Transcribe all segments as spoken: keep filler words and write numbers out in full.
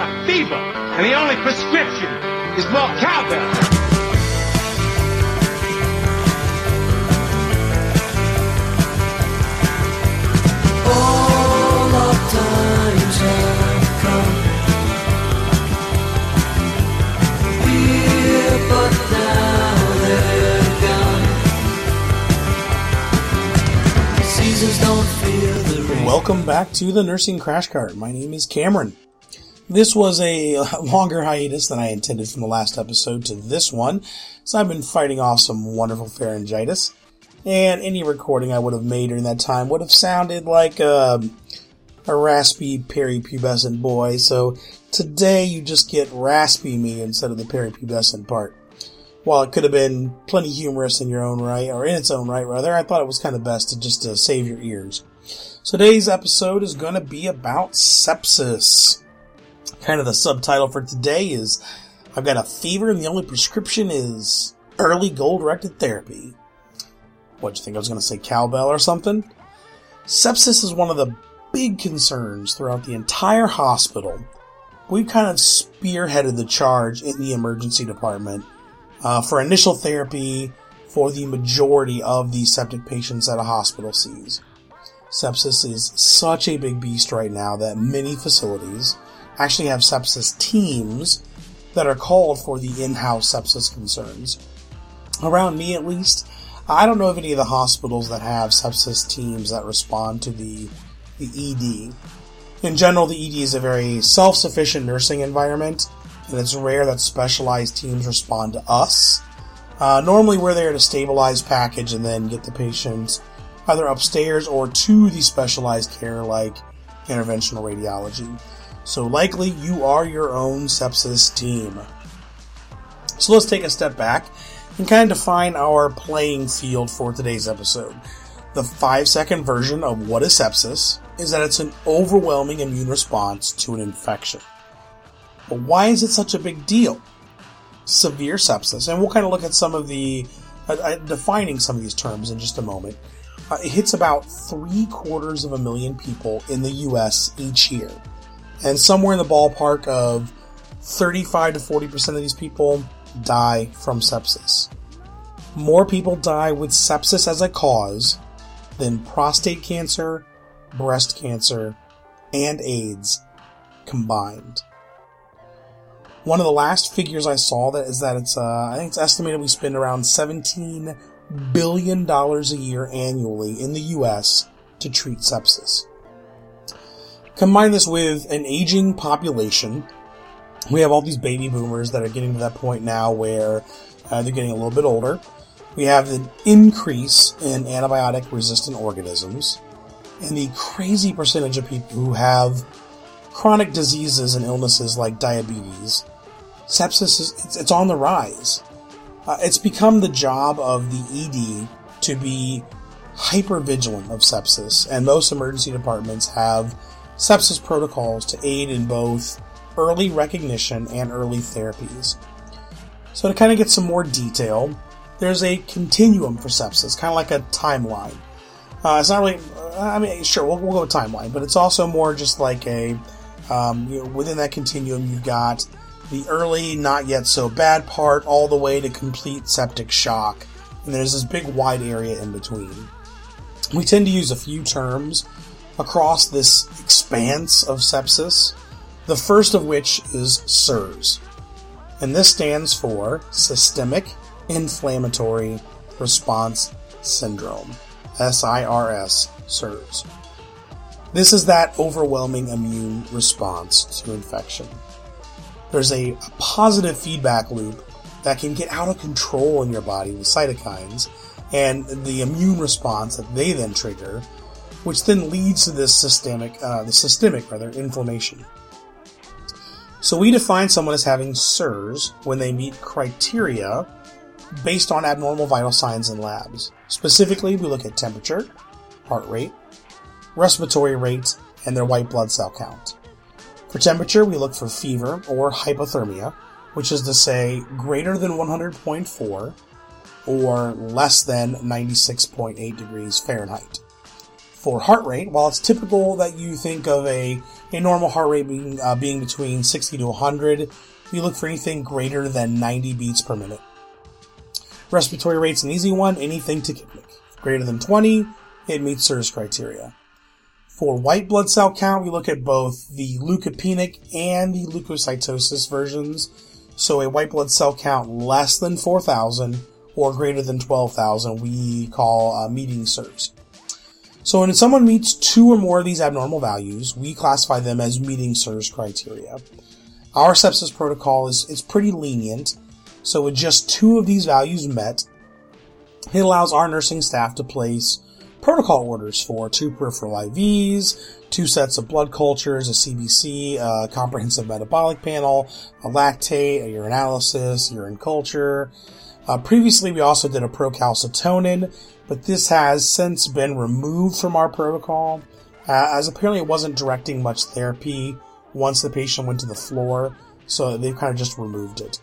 got a fever, and the only prescription is more cowbell. Welcome back to the Nursing Crash Cart. My name is Cameron. This was a longer hiatus than I intended from the last episode to this one, so I've been fighting off some wonderful pharyngitis, and any recording I would have made during that time would have sounded like a, a raspy peripubescent boy, so today you just get raspy me instead of the peripubescent part. While it could have been plenty humorous in your own right, or in its own right rather, I thought it was kind of best to just to save your ears. So today's episode is going to be about sepsis. Kind of the subtitle for today is, I've got a fever and the only prescription is early goal-directed therapy. What, you think I was going to say cowbell or something? Sepsis is one of the big concerns throughout the entire hospital. We've kind of spearheaded the charge in the emergency department uh, for initial therapy for the majority of the septic patients that a hospital sees. Sepsis is such a big beast right now that many facilities actually have sepsis teams that are called for the in-house sepsis concerns. Around me, at least, I don't know of any of the hospitals that have sepsis teams that respond to the, the E D. In general, the E D is a very self-sufficient nursing environment, and it's rare that specialized teams respond to us. Uh, normally, we're there to stabilize package and then get the patient either upstairs or to the specialized care like interventional radiology. So likely you are your own sepsis team. So let's take a step back and kind of define our playing field for today's episode. The five second version of what is sepsis is that it's an overwhelming immune response to an infection. But why is it such a big deal? Severe sepsis, and we'll kind of look at some of the, uh, uh, defining some of these terms in just a moment. Uh, it hits about three quarters of a million people in the U S each year. And somewhere in the ballpark of thirty-five to forty percent of these people die from sepsis. More people die with sepsis as a cause than prostate cancer, breast cancer, and AIDS combined. One of the last figures I saw that is that it's, uh, I think it's estimated we spend around seventeen billion dollars a year annually in the U S to treat sepsis. Combine this with an aging population. We have all these baby boomers that are getting to that point now where uh, they're getting a little bit older. We have the increase in antibiotic resistant organisms and the crazy percentage of people who have chronic diseases and illnesses like diabetes. Sepsis is it's, it's on the rise. Uh, it's become the job of the E D to be hypervigilant of sepsis, and most emergency departments have sepsis protocols to aid in both early recognition and early therapies. So to kind of get some more detail, there's a continuum for sepsis, kind of like a timeline. Uh, it's not really, I mean, sure, we'll, we'll go with timeline, but it's also more just like a, um, you know, within that continuum you've got the early, not yet so bad part, all the way to complete septic shock. And there's this big wide area in between. We tend to use a few terms across this expanse of sepsis, the first of which is SIRS. And this stands for Systemic Inflammatory Response Syndrome, S I R S, SIRS. This is that overwhelming immune response to infection. There's a positive feedback loop that can get out of control in your body with cytokines and the immune response that they then trigger, which then leads to this systemic, uh, the systemic rather, inflammation. So we define someone as having SIRS when they meet criteria based on abnormal vital signs in labs. Specifically, we look at temperature, heart rate, respiratory rate, and their white blood cell count. For temperature, we look for fever or hypothermia, which is to say greater than one hundred point four or less than ninety-six point eight degrees Fahrenheit. for heart rate. While it's typical that you think of a, a normal heart rate being, uh, being between sixty to one hundred, you look for anything greater than ninety beats per minute. Respiratory rate's an easy one, anything tachypneic. Greater than twenty, it meets SIRS criteria. For white blood cell count, we look at both the leukopenic and the leukocytosis versions. So a white blood cell count less than four thousand or greater than twelve thousand we call uh, meeting SIRS. So when someone meets two or more of these abnormal values, we classify them as meeting SIRS criteria. Our sepsis protocol is it's pretty lenient. So with just two of these values met, it allows our nursing staff to place protocol orders for two peripheral I Vs, two sets of blood cultures, a C B C, a comprehensive metabolic panel, a lactate, a urinalysis, urine culture. Uh, previously, we also did a procalcitonin, but this has since been removed from our protocol, uh, as apparently it wasn't directing much therapy once the patient went to the floor, so they've kind of just removed it.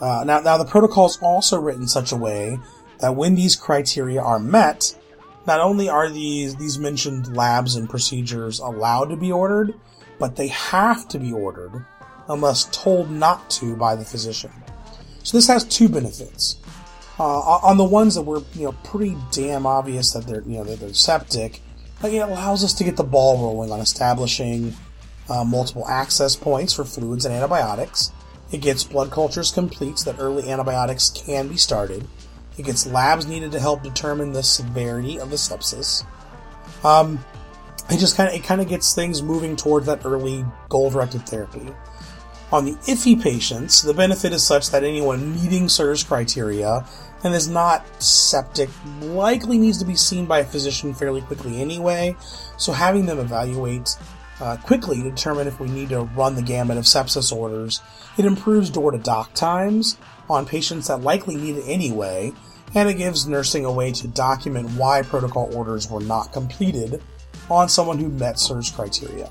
Uh, now, now the protocol is also written in such a way that when these criteria are met, not only are these, these mentioned labs and procedures allowed to be ordered, but they have to be ordered unless told not to by the physician. So this has two benefits. Uh, on the ones that were, you know, pretty damn obvious that they're, you know, that they're septic, like it allows us to get the ball rolling on establishing uh, multiple access points for fluids and antibiotics. It gets blood cultures complete so that early antibiotics can be started. It gets labs needed to help determine the severity of the sepsis. Um, it just kind of it kind of gets things moving toward that early goal-directed therapy. On the iffy patients, the benefit is such that anyone meeting SIRS criteria and is not septic likely needs to be seen by a physician fairly quickly anyway. So having them evaluate uh, quickly to determine if we need to run the gamut of sepsis orders, it improves door-to-doc times on patients that likely need it anyway, and it gives nursing a way to document why protocol orders were not completed on someone who met SIRS criteria.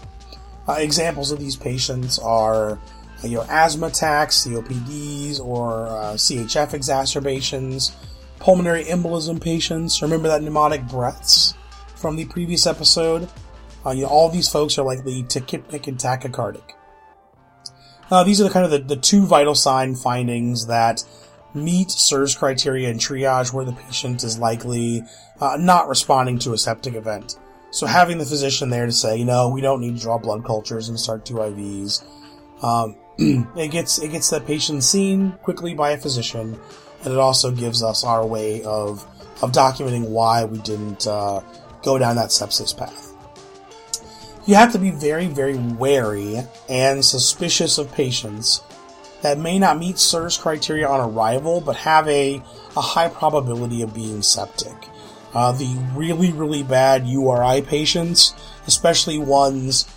Uh, examples of these patients are you know, asthma attacks, C O P Ds, or uh, C H F exacerbations, pulmonary embolism patients. Remember that mnemonic breaths from the previous episode? Uh, you know, all these folks are likely tachypneic and tachycardic. Uh, these are the kind of the, the two vital sign findings that meet SIRS criteria in triage where the patient is likely uh, not responding to a septic event. So having the physician there to say, you know, we don't need to draw blood cultures and start two I Vs. Um, it gets it gets that patient seen quickly by a physician, and it also gives us our way of, of documenting why we didn't uh, go down that sepsis path. You have to be very, very wary and suspicious of patients that may not meet SIRS criteria on arrival, but have a, a high probability of being septic. Uh, the really, really bad U R I patients, especially ones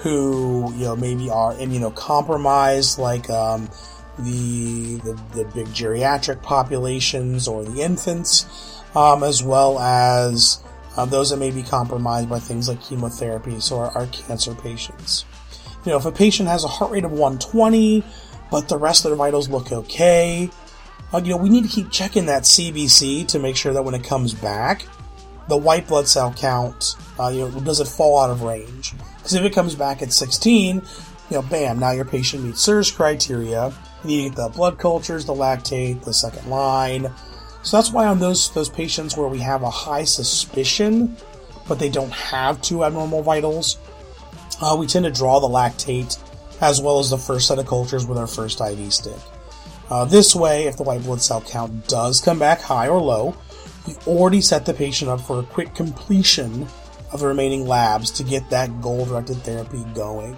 who, you know, maybe are immunocompromised, like um, the, the the big geriatric populations or the infants, um, as well as Uh, those that may be compromised by things like chemotherapy, so are, are cancer patients. You know, if a patient has a heart rate of one twenty, but the rest of their vitals look okay, uh, you know, we need to keep checking that C B C to make sure that when it comes back, the white blood cell count, uh, you know, does it fall out of range? Because if it comes back at sixteen, you know, bam, now your patient meets SIRS criteria. You need to get the blood cultures, the lactate, the second line. So that's why on those those patients where we have a high suspicion, but they don't have two abnormal vitals, uh, we tend to draw the lactate as well as the first set of cultures with our first I V stick. Uh, this way, if the white blood cell count does come back high or low, you've already set the patient up for a quick completion of the remaining labs to get that goal-directed therapy going.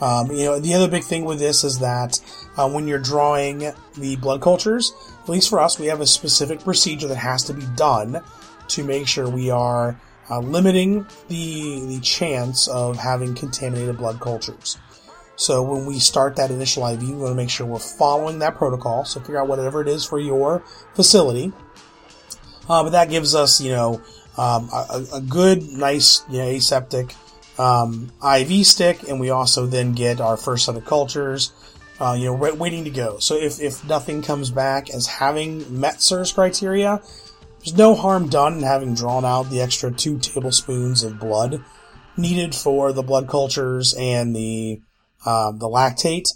Um, you know, the other big thing with this is that uh, when you're drawing the blood cultures, at least for us, we have a specific procedure that has to be done to make sure we are uh, limiting the the chance of having contaminated blood cultures. So when we start that initial I V, we want to make sure we're following that protocol. So figure out whatever it is for your facility. Uh, but that gives us, you know, um, a, a good, nice, you know, aseptic Um, I V stick, and we also then get our first set of cultures, uh, you know, re- waiting to go. So if, if nothing comes back as having met SIRS criteria, There's no harm done in having drawn out the extra two tablespoons of blood needed for the blood cultures and the uh, the lactate.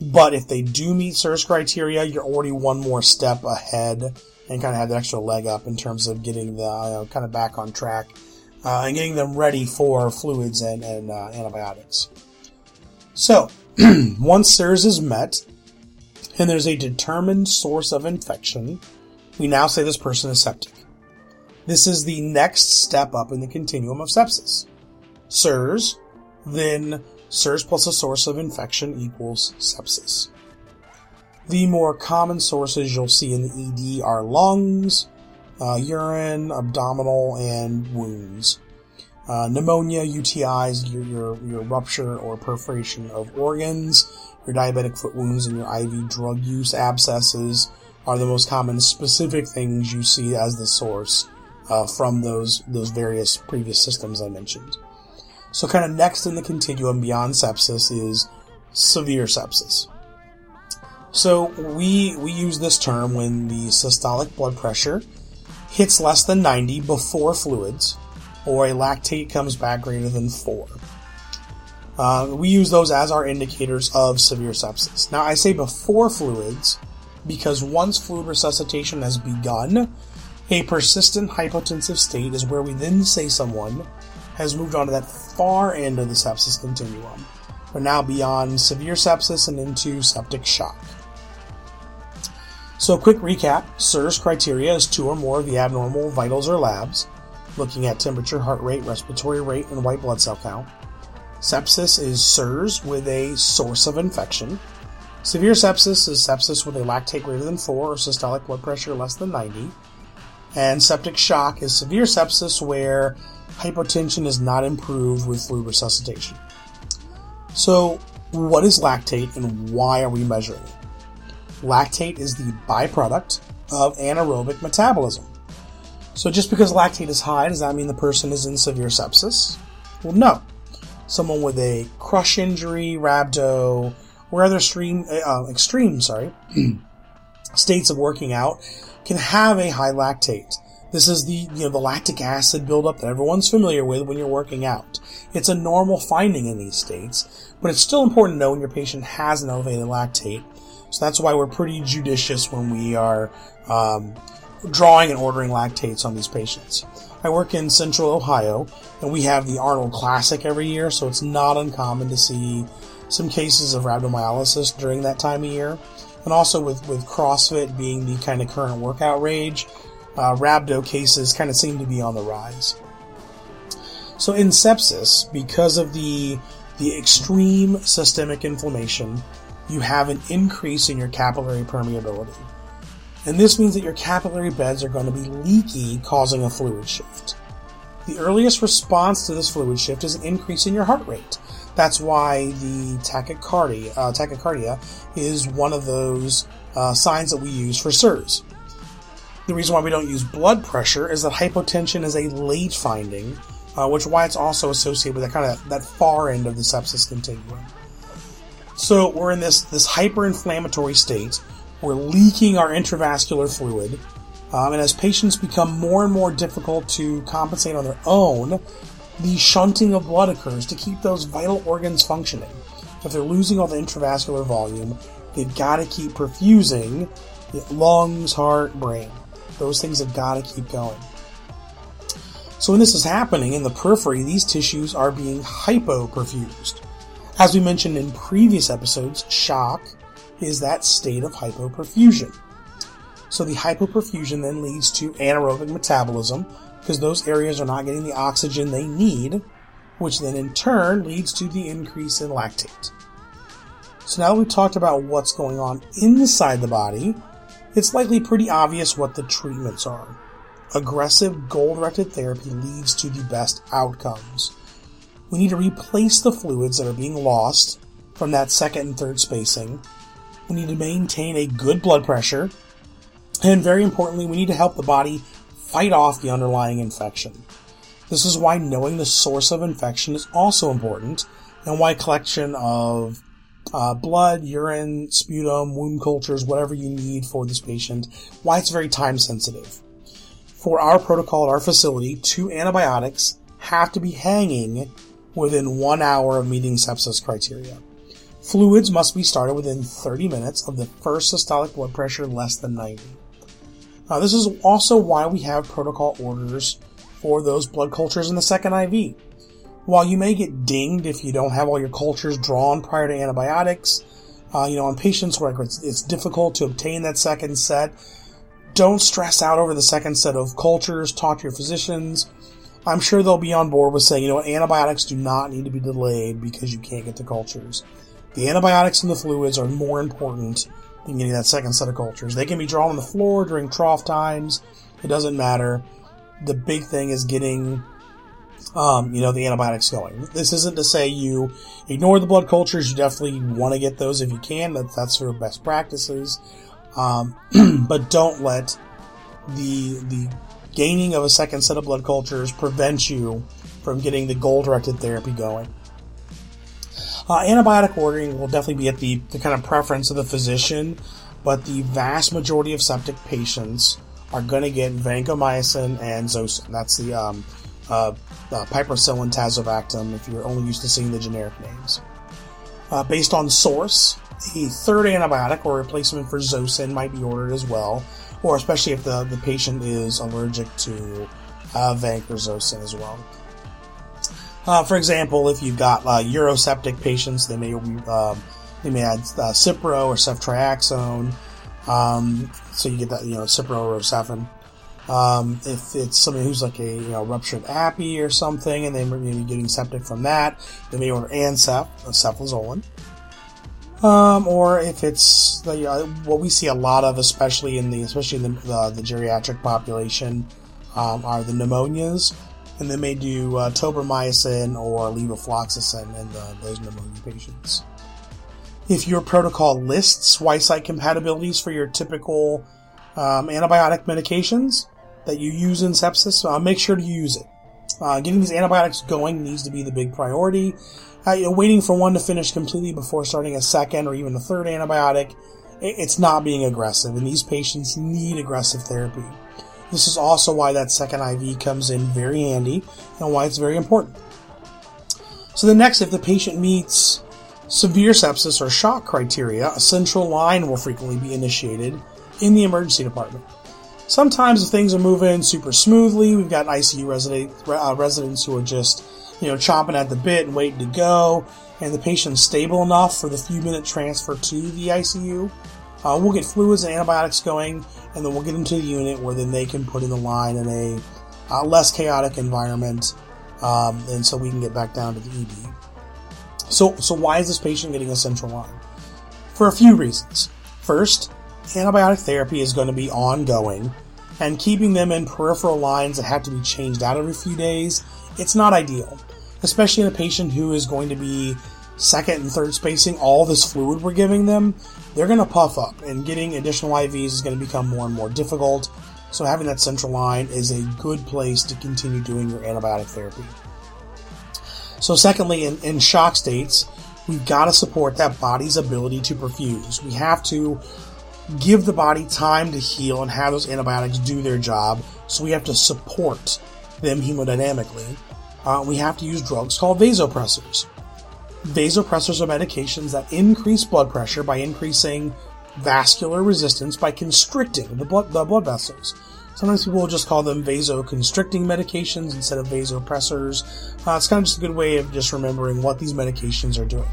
But if they do meet SIRS criteria, you're already one more step ahead and kind of have that extra leg up in terms of getting the uh, kind of back on track uh, and getting them ready for fluids and, and uh, antibiotics. So, once SIRS is met and there's a determined source of infection, we now say this person is septic. This is the next step up in the continuum of sepsis. SIRS, then SIRS plus a source of infection equals sepsis. The more common sources you'll see in the E D are lungs, uh, urine, abdominal, and wounds. Uh, pneumonia, U T Is, your, your, your rupture or perforation of organs, your diabetic foot wounds, and your I V drug use abscesses are the most common specific things you see as the source uh, from those those various previous systems I mentioned. So kind of next in the continuum beyond sepsis is severe sepsis. So we we use this term when the systolic blood pressure hits less than ninety before fluids, or a lactate comes back greater than four. Uh, we use those as our indicators of severe sepsis. Now I say before fluids because once fluid resuscitation has begun, a persistent hypotensive state is where we then say someone has moved on to that far end of the sepsis continuum. We're now beyond severe sepsis and into septic shock. So a quick recap. SIRS criteria is two or more of the abnormal vitals or labs, looking at temperature, heart rate, respiratory rate, and white blood cell count. Sepsis is SIRS with a source of infection. Severe sepsis is sepsis with a lactate greater than four or systolic blood pressure less than ninety. And septic shock is severe sepsis where hypotension is not improved with fluid resuscitation. So, what is lactate and why are we measuring it? Lactate is the byproduct of anaerobic metabolism. So just because lactate is high, does that mean the person is in severe sepsis? Well, no. Someone with a crush injury, rhabdo, or other extreme, uh, extreme sorry, states of working out can have a high lactate. This is the, you know, the lactic acid buildup that everyone's familiar with when you're working out. It's a normal finding in these states, but it's still important to know when your patient has an elevated lactate. So that's why we're pretty judicious when we are um, drawing and ordering lactates on these patients. I work in Central Ohio, and we have the Arnold Classic every year, so it's not uncommon to see some cases of rhabdomyolysis during that time of year. And also with, with CrossFit being the kind of current workout rage, Uh, rhabdo cases kind of seem to be on the rise. So in sepsis, because of the the extreme systemic inflammation, you have an increase in your capillary permeability. And this means that your capillary beds are going to be leaky, causing a fluid shift. The earliest response to this fluid shift is an increase in your heart rate. That's why the tachycardia, uh, tachycardia is one of those uh, signs that we use for SIRS. The reason why we don't use blood pressure is that hypotension is a late finding, uh, which is why it's also associated with that kind of that far end of the sepsis continuum. So we're in this this hyperinflammatory state. We're leaking our intravascular fluid, um, and as patients become more and more difficult to compensate on their own, the shunting of blood occurs to keep those vital organs functioning. If they're losing all the intravascular volume, they've got to keep perfusing the lungs, heart, brain. Those things have got to keep going. So when this is happening in the periphery, these tissues are being hypoperfused. As we mentioned in previous episodes, shock is that state of hypoperfusion. So the hypoperfusion then leads to anaerobic metabolism because those areas are not getting the oxygen they need, which then in turn leads to the increase in lactate. So now that we've talked about what's going on inside the body, it's likely pretty obvious what the treatments are. Aggressive, goal-directed therapy leads to the best outcomes. We need to replace the fluids that are being lost from that second and third spacing. We need to maintain a good blood pressure. And very importantly, we need to help the body fight off the underlying infection. This is why knowing the source of infection is also important, and why collection of Uh, blood, urine, sputum, wound cultures, whatever you need for this patient, why it's very time sensitive. for our protocol at our facility, two antibiotics have to be hanging within one hour of meeting sepsis criteria. Fluids must be started within thirty minutes of the first systolic blood pressure less than ninety. Now, this is also why we have protocol orders for those blood cultures in the second I V. While you may get dinged if you don't have all your cultures drawn prior to antibiotics, uh, you know, on patients where it's, it's difficult to obtain that second set, don't stress out over the second set of cultures. Talk to your physicians. I'm sure they'll be on board with saying, you know, antibiotics do not need to be delayed because you can't get the cultures. The antibiotics and the fluids are more important than getting that second set of cultures. They can be drawn on the floor during trough times. It doesn't matter. The big thing is getting, um, you know, the antibiotics going. This isn't to say you ignore the blood cultures. You definitely want to get those if you can. That, that's sort of best practices. Um, but don't let the the gaining of a second set of blood cultures prevent you from getting the goal-directed therapy going. Uh, antibiotic ordering will definitely be at the, the kind of preference of the physician, but the vast majority of septic patients are going to get vancomycin and zosin. That's the um, uh, uh, piperacillin tazobactam, if you're only used to seeing the generic names. Uh, based on source, a third antibiotic or replacement for zosin might be ordered as well, or especially if the, the patient is allergic to uh, vanc or zosin as well. Uh, for example, if you've got uh, uroseptic patients, they may um, they may add uh, Cipro or ceftriaxone, um, so you get that, you know, Cipro or Rocephin. Um, if it's somebody who's like a, you know, ruptured appy or something, and they may be getting septic from that, they may order Ansep, or ceftriaxone. Um, or if it's the, uh, what we see a lot of, especially in the especially in the the, the geriatric population, um, are the pneumonias. And they may do uh, tobramycin or levofloxacin in the, those pneumonia patients. If your protocol lists Y-site compatibilities for your typical um, antibiotic medications that you use in sepsis, uh, make sure to use it. Uh, getting these antibiotics going needs to be the big priority. Uh, you know, waiting for one to finish completely before starting a second or even a third antibiotic, it, it's not being aggressive, and these patients need aggressive therapy. This is also why that second I V comes in very handy and why it's very important. So the next, if the patient meets severe sepsis or shock criteria, a central line will frequently be initiated in the emergency department. Sometimes if things are moving super smoothly, we've got I C U resident, uh, residents who are just, you know, chomping at the bit and waiting to go, and the patient's stable enough for the few-minute transfer to the I C U. Uh, we'll get fluids and antibiotics going, and then we'll get them to the unit where then they can put in the line in a uh, less chaotic environment, um, and so we can get back down to the E D. So, so why is this patient getting a central line? For a few reasons. First, antibiotic therapy is going to be ongoing, and keeping them in peripheral lines that have to be changed out every few days, it's not ideal, especially in a patient who is going to be second and third spacing all this fluid we're giving them. They're going to puff up, and getting additional I Vs is going to become more and more difficult, so having that central line is a good place to continue doing your antibiotic therapy. So secondly, in, in shock states, we've got to support that body's ability to perfuse. We have to give the body time to heal and have those antibiotics do their job, so we have to support them hemodynamically. Uh, we have to use drugs called vasopressors. Vasopressors are medications that increase blood pressure by increasing vascular resistance by constricting the blood, the blood vessels. Sometimes people will just call them vasoconstricting medications instead of vasopressors. Uh, it's kind of just a good way of just remembering what these medications are doing.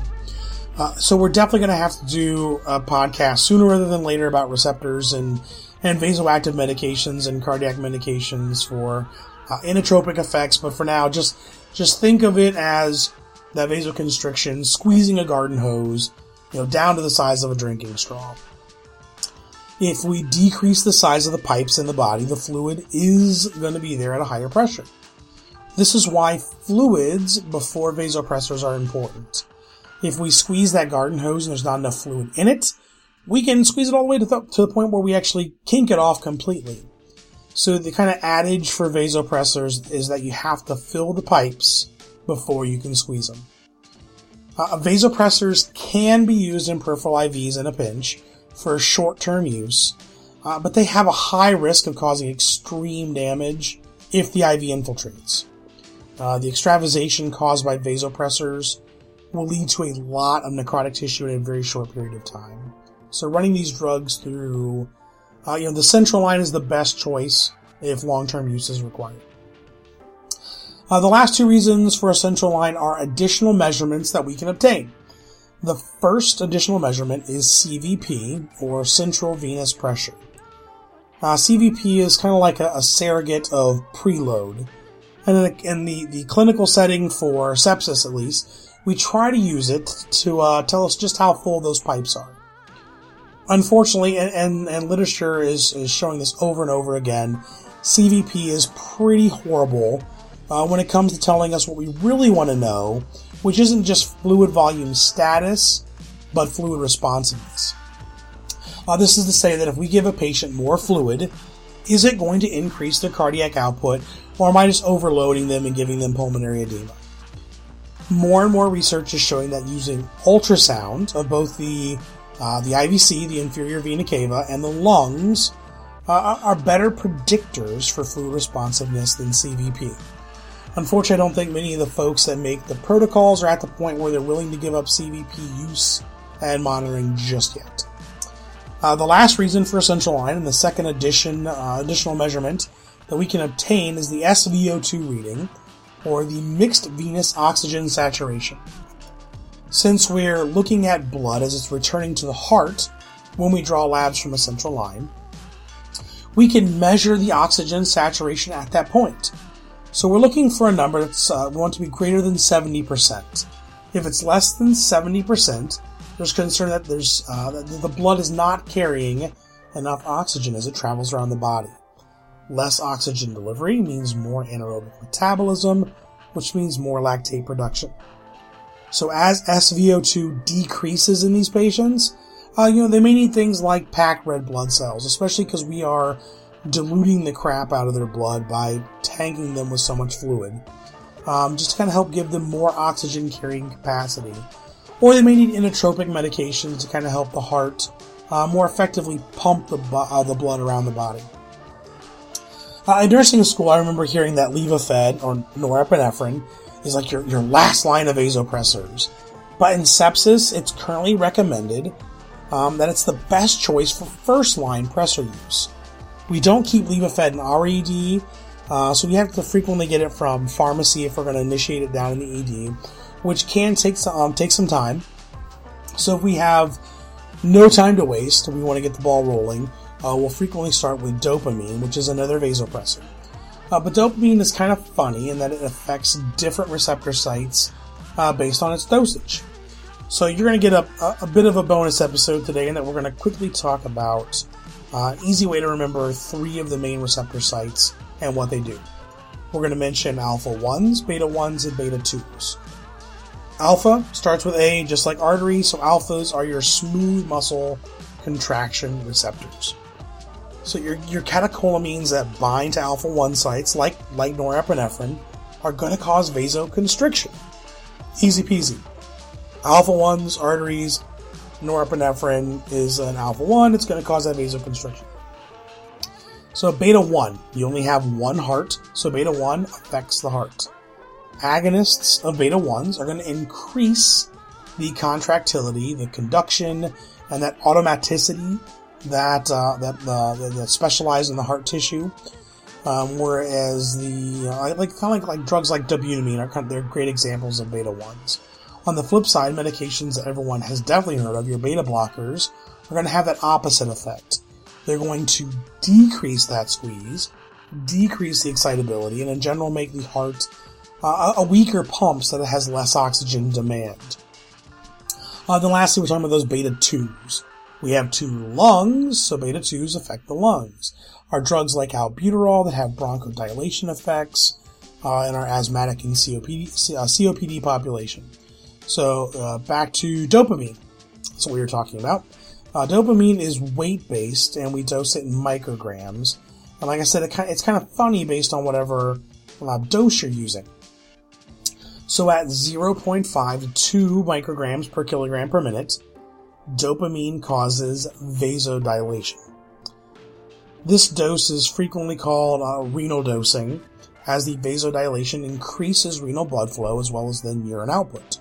Uh, so we're definitely going to have to do a podcast sooner rather than later about receptors and, and vasoactive medications and cardiac medications for uh, inotropic effects. But for now, just just think of it as that vasoconstriction, squeezing a garden hose, you know, down to the size of a drinking straw. If we decrease the size of the pipes in the body, the fluid is going to be there at a higher pressure. This is why fluids before vasopressors are important. If we squeeze that garden hose and there's not enough fluid in it, we can squeeze it all the way to the, to the point where we actually kink it off completely. So the kind of adage for vasopressors is that you have to fill the pipes before you can squeeze them. Uh, vasopressors can be used in peripheral I Vs in a pinch for short-term use, uh, but they have a high risk of causing extreme damage if the I V infiltrates. Uh, the extravasation caused by vasopressors will lead to a lot of necrotic tissue in a very short period of time. So running these drugs through, uh, you know, the central line is the best choice if long-term use is required. Uh, the last two reasons for a central line are additional measurements that we can obtain. The first additional measurement is C V P, or central venous pressure. Uh, C V P is kind of like a, a surrogate of preload. And in the, the clinical setting for sepsis, at least, we try to use it to uh, tell us just how full those pipes are. Unfortunately, and, and, and literature is, is showing this over and over again, C V P is pretty horrible uh, when it comes to telling us what we really want to know, which isn't just fluid volume status, but fluid responsiveness. Uh, this is to say that if we give a patient more fluid, is it going to increase their cardiac output, or am I just overloading them and giving them pulmonary edema? More and more research is showing that using ultrasound of both the uh, the I V C, the inferior vena cava, and the lungs uh, are better predictors for fluid responsiveness than C V P. Unfortunately, I don't think many of the folks that make the protocols are at the point where they're willing to give up C V P use and monitoring just yet. Uh, the last reason for a central line, and the second addition, uh, additional measurement that we can obtain, is the S V O two reading, or the mixed venous oxygen saturation. Since we're looking at blood as it's returning to the heart when we draw labs from a central line, we can measure the oxygen saturation at that point. So we're looking for a number that's uh, we want to be greater than seventy percent. If it's less than seventy percent, there's concern that there's uh, that the blood is not carrying enough oxygen as it travels around the body. Less oxygen delivery means more anaerobic metabolism, which means more lactate production. So as S V O two decreases in these patients, uh, you know they may need things like packed red blood cells, especially because we are diluting the crap out of their blood by tanking them with so much fluid, um, just to kind of help give them more oxygen carrying capacity. Or they may need inotropic medications to kind of help the heart uh, more effectively pump the, bu- uh, the blood around the body. Uh, in nursing school, I remember hearing that levofed, or norepinephrine, is like your, your last line of vasopressors. But in sepsis, it's currently recommended um, that it's the best choice for first-line pressor use. We don't keep levofed in R E D, uh, so we have to frequently get it from pharmacy if we're going to initiate it down in the E D, which can take some, um, take some time. So if we have no time to waste and we want to get the ball rolling, uh, we'll frequently start with dopamine, which is another vasopressor. Uh, but dopamine is kind of funny in that it affects different receptor sites uh, based on its dosage. So you're going to get a, a bit of a bonus episode today in that we're going to quickly talk about Uh, easy way to remember three of the main receptor sites and what they do. We're going to mention alpha ones, beta ones, and beta twos. Alpha starts with A, just like artery, so alphas are your smooth muscle contraction receptors. So your your catecholamines that bind to alpha one sites, like, like norepinephrine, are going to cause vasoconstriction. Easy peasy. Alpha ones, arteries, norepinephrine is an alpha one. It's going to cause that vasoconstriction. So beta one, you only have one heart, so beta one affects the heart. Agonists of beta ones are going to increase the contractility, the conduction, and that automaticity that uh, that uh, that's specialized in the heart tissue. Um, whereas the uh, like kind of like, like drugs like dopamine are kind of, they're great examples of beta ones. On the flip side, medications that everyone has definitely heard of, your beta blockers, are going to have that opposite effect. They're going to decrease that squeeze, decrease the excitability, and in general make the heart uh, a weaker pump so that it has less oxygen demand. Uh, then lastly, we're talking about those beta twos. We have two lungs, so beta twos affect the lungs. Our drugs like albuterol that have bronchodilation effects uh, in our asthmatic and C O P D, C O P D population. So uh, back to dopamine. That's what we were talking about. Uh, dopamine is weight-based, and we dose it in micrograms. And like I said, it kind of, it's kind of funny based on whatever uh, dose you're using. So at zero point five to two micrograms per kilogram per minute, dopamine causes vasodilation. This dose is frequently called uh, renal dosing, as the vasodilation increases renal blood flow as well as then urine output.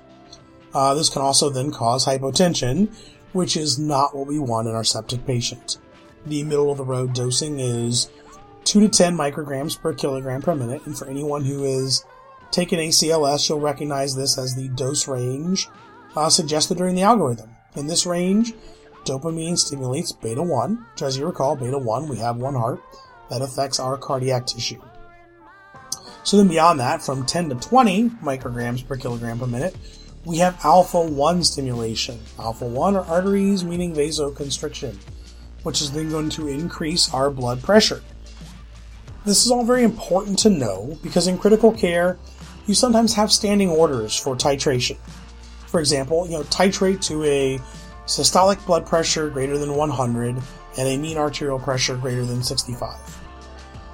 Uh, this can also then cause hypotension, which is not what we want in our septic patient. The middle-of-the-road dosing is two to ten micrograms per kilogram per minute, and for anyone who is taking A C L S, you'll recognize this as the dose range uh, suggested during the algorithm. In this range, dopamine stimulates beta one, which, as you recall, beta one, we have one heart, that affects our cardiac tissue. So then beyond that, from ten to twenty micrograms per kilogram per minute, we have alpha one stimulation. Alpha one are arteries, meaning vasoconstriction, which is then going to increase our blood pressure. This is all very important to know because in critical care, you sometimes have standing orders for titration. For example, you know, titrate to a systolic blood pressure greater than one hundred and a mean arterial pressure greater than sixty-five.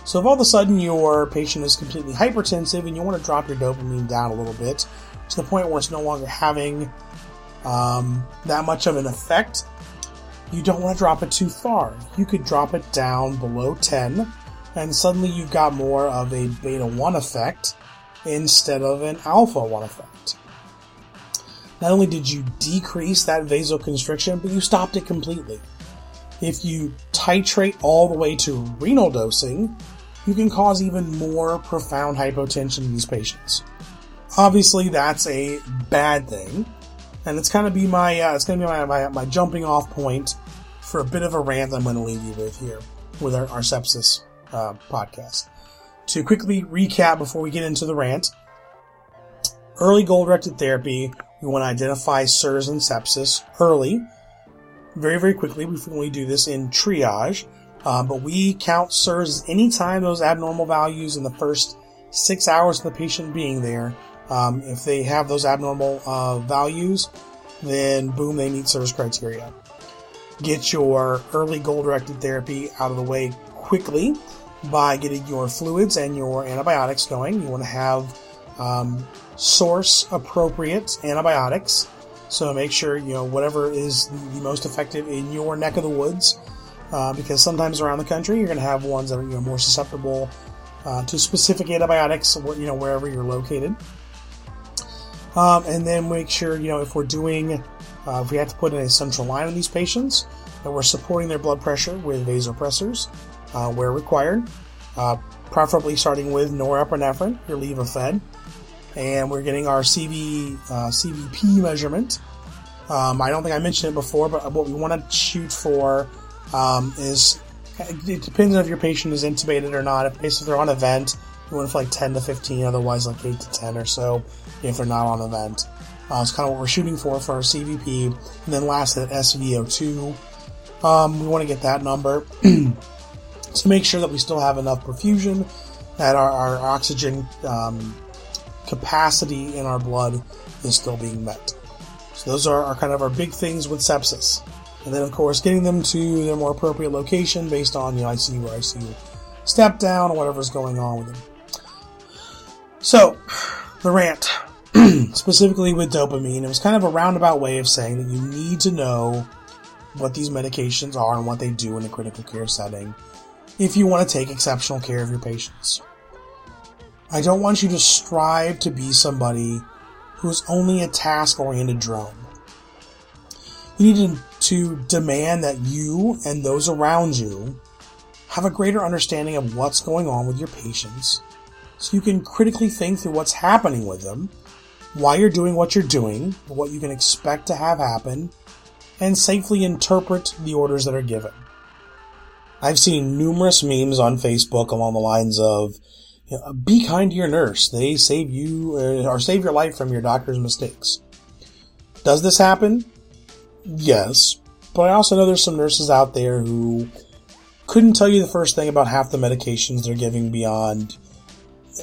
So if all of a sudden your patient is completely hypertensive and you want to drop your dopamine down a little bit, to the point where it's no longer having um, that much of an effect, you don't want to drop it too far. You could drop it down below ten, and suddenly you've got more of a beta one effect instead of an alpha one effect. Not only did you decrease that vasoconstriction, but you stopped it completely. If you titrate all the way to renal dosing, you can cause even more profound hypotension in these patients. Obviously, that's a bad thing, and it's kind of be my uh, it's going to be my, my my jumping off point for a bit of a rant I'm going to leave you with here with our, our sepsis uh, podcast. To quickly recap before we get into the rant, early goal-directed therapy. We want to identify SIRS and sepsis early, very very quickly. We frequently do this in triage, uh, but we count SIRS anytime those abnormal values in the first six hours of the patient being there. Um, if they have those abnormal uh, values, then boom, they meet SIRS criteria. Get your early goal-directed therapy out of the way quickly by getting your fluids and your antibiotics going. You want to have um, source-appropriate antibiotics, so make sure you know whatever is the most effective in your neck of the woods, uh, because sometimes around the country you're going to have ones that are you know, more susceptible uh, to specific antibiotics, you know, wherever you're located. Um, and then make sure, you know, if we're doing, uh, if we have to put in a central line on these patients, that we're supporting their blood pressure with vasopressors uh, where required, uh, preferably starting with norepinephrine, your levofed. And we're getting our C V, uh, C V P measurement. Um, I don't think I mentioned it before, but what we want to shoot for um, is, it depends on if your patient is intubated or not. If basically they're on a vent, you want it for like ten to fifteen, otherwise like eight to ten or so if they're not on an event. Uh, it's kind of what we're shooting for for our C V P. And then lastly, that S V O two. Um, we want to get that number to make sure that we still have enough perfusion, that our, our oxygen um, capacity in our blood is still being met. So those are, are kind of our big things with sepsis. And then, of course, getting them to their more appropriate location based on, you know, I C U or I C U step down or whatever's going on with them. So, the rant, specifically with dopamine, it was kind of a roundabout way of saying that you need to know what these medications are and what they do in a critical care setting if you want to take exceptional care of your patients. I don't want you to strive to be somebody who is only a task-oriented drone. You need to demand that you and those around you have a greater understanding of what's going on with your patients so you can critically think through what's happening with them, why you're doing what you're doing, what you can expect to have happen, and safely interpret the orders that are given. I've seen numerous memes on Facebook along the lines of, you know, be kind to your nurse. They save you or save your life from your doctor's mistakes. Does this happen? Yes, but I also know there's some nurses out there who couldn't tell you the first thing about half the medications they're giving beyond,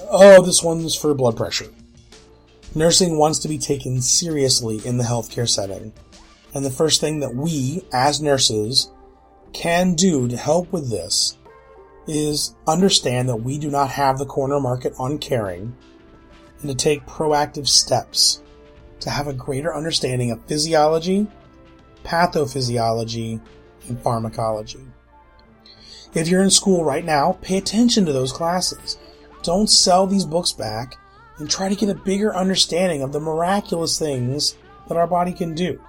oh, this one's for blood pressure. Nursing wants to be taken seriously in the healthcare setting, and the first thing that we, as nurses, can do to help with this is understand that we do not have the corner market on caring, and to take proactive steps to have a greater understanding of physiology, pathophysiology, and pharmacology. If you're in school right now, pay attention to those classes. Don't sell these books back, and try to get a bigger understanding of the miraculous things that our body can do.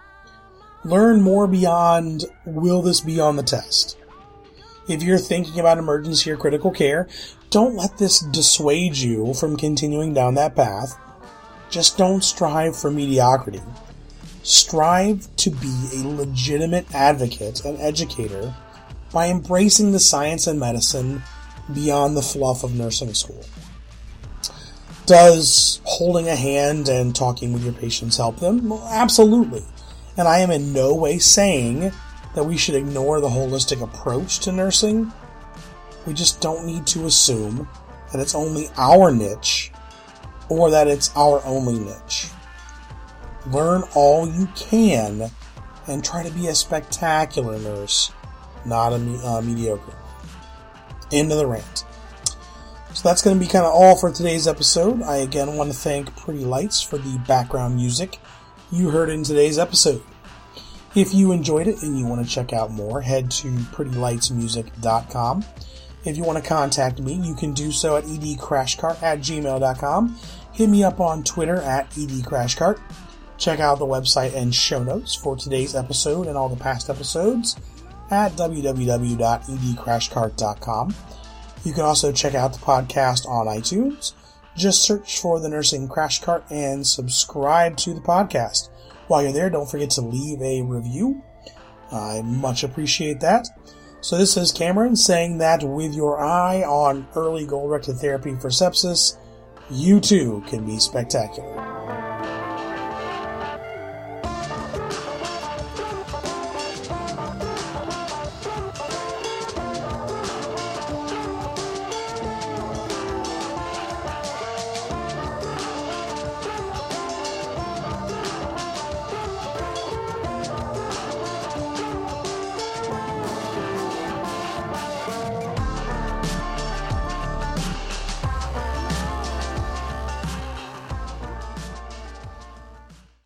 Learn more beyond, will this be on the test? If you're thinking about emergency or critical care, don't let this dissuade you from continuing down that path. Just don't strive for mediocrity. Strive to be a legitimate advocate and educator by embracing the science and medicine beyond the fluff of nursing school. Does holding a hand and talking with your patients help them? Well, absolutely. And I am in no way saying that we should ignore the holistic approach to nursing. We just don't need to assume that it's only our niche or that it's our only niche. Learn all you can and try to be a spectacular nurse, not a me- uh, mediocre. End of the rant. So that's going to be kind of all for today's episode. I again want to thank Pretty Lights for the background music you heard in today's episode. If you enjoyed it and you want to check out more, head to pretty lights music dot com. If you want to contact me, you can do so at edcrashcart at gmail dot com. Hit me up on Twitter at edcrashcart. Check out the website and show notes for today's episode and all the past episodes at w w w dot e d crash cart dot com. You can also check out the podcast on iTunes. Just search for the Nursing Crash Cart and subscribe to the podcast. While you're there, don't forget to leave a review. I much appreciate that. So this is Cameron saying that with your eye on early goal-directed therapy for sepsis, you too can be spectacular.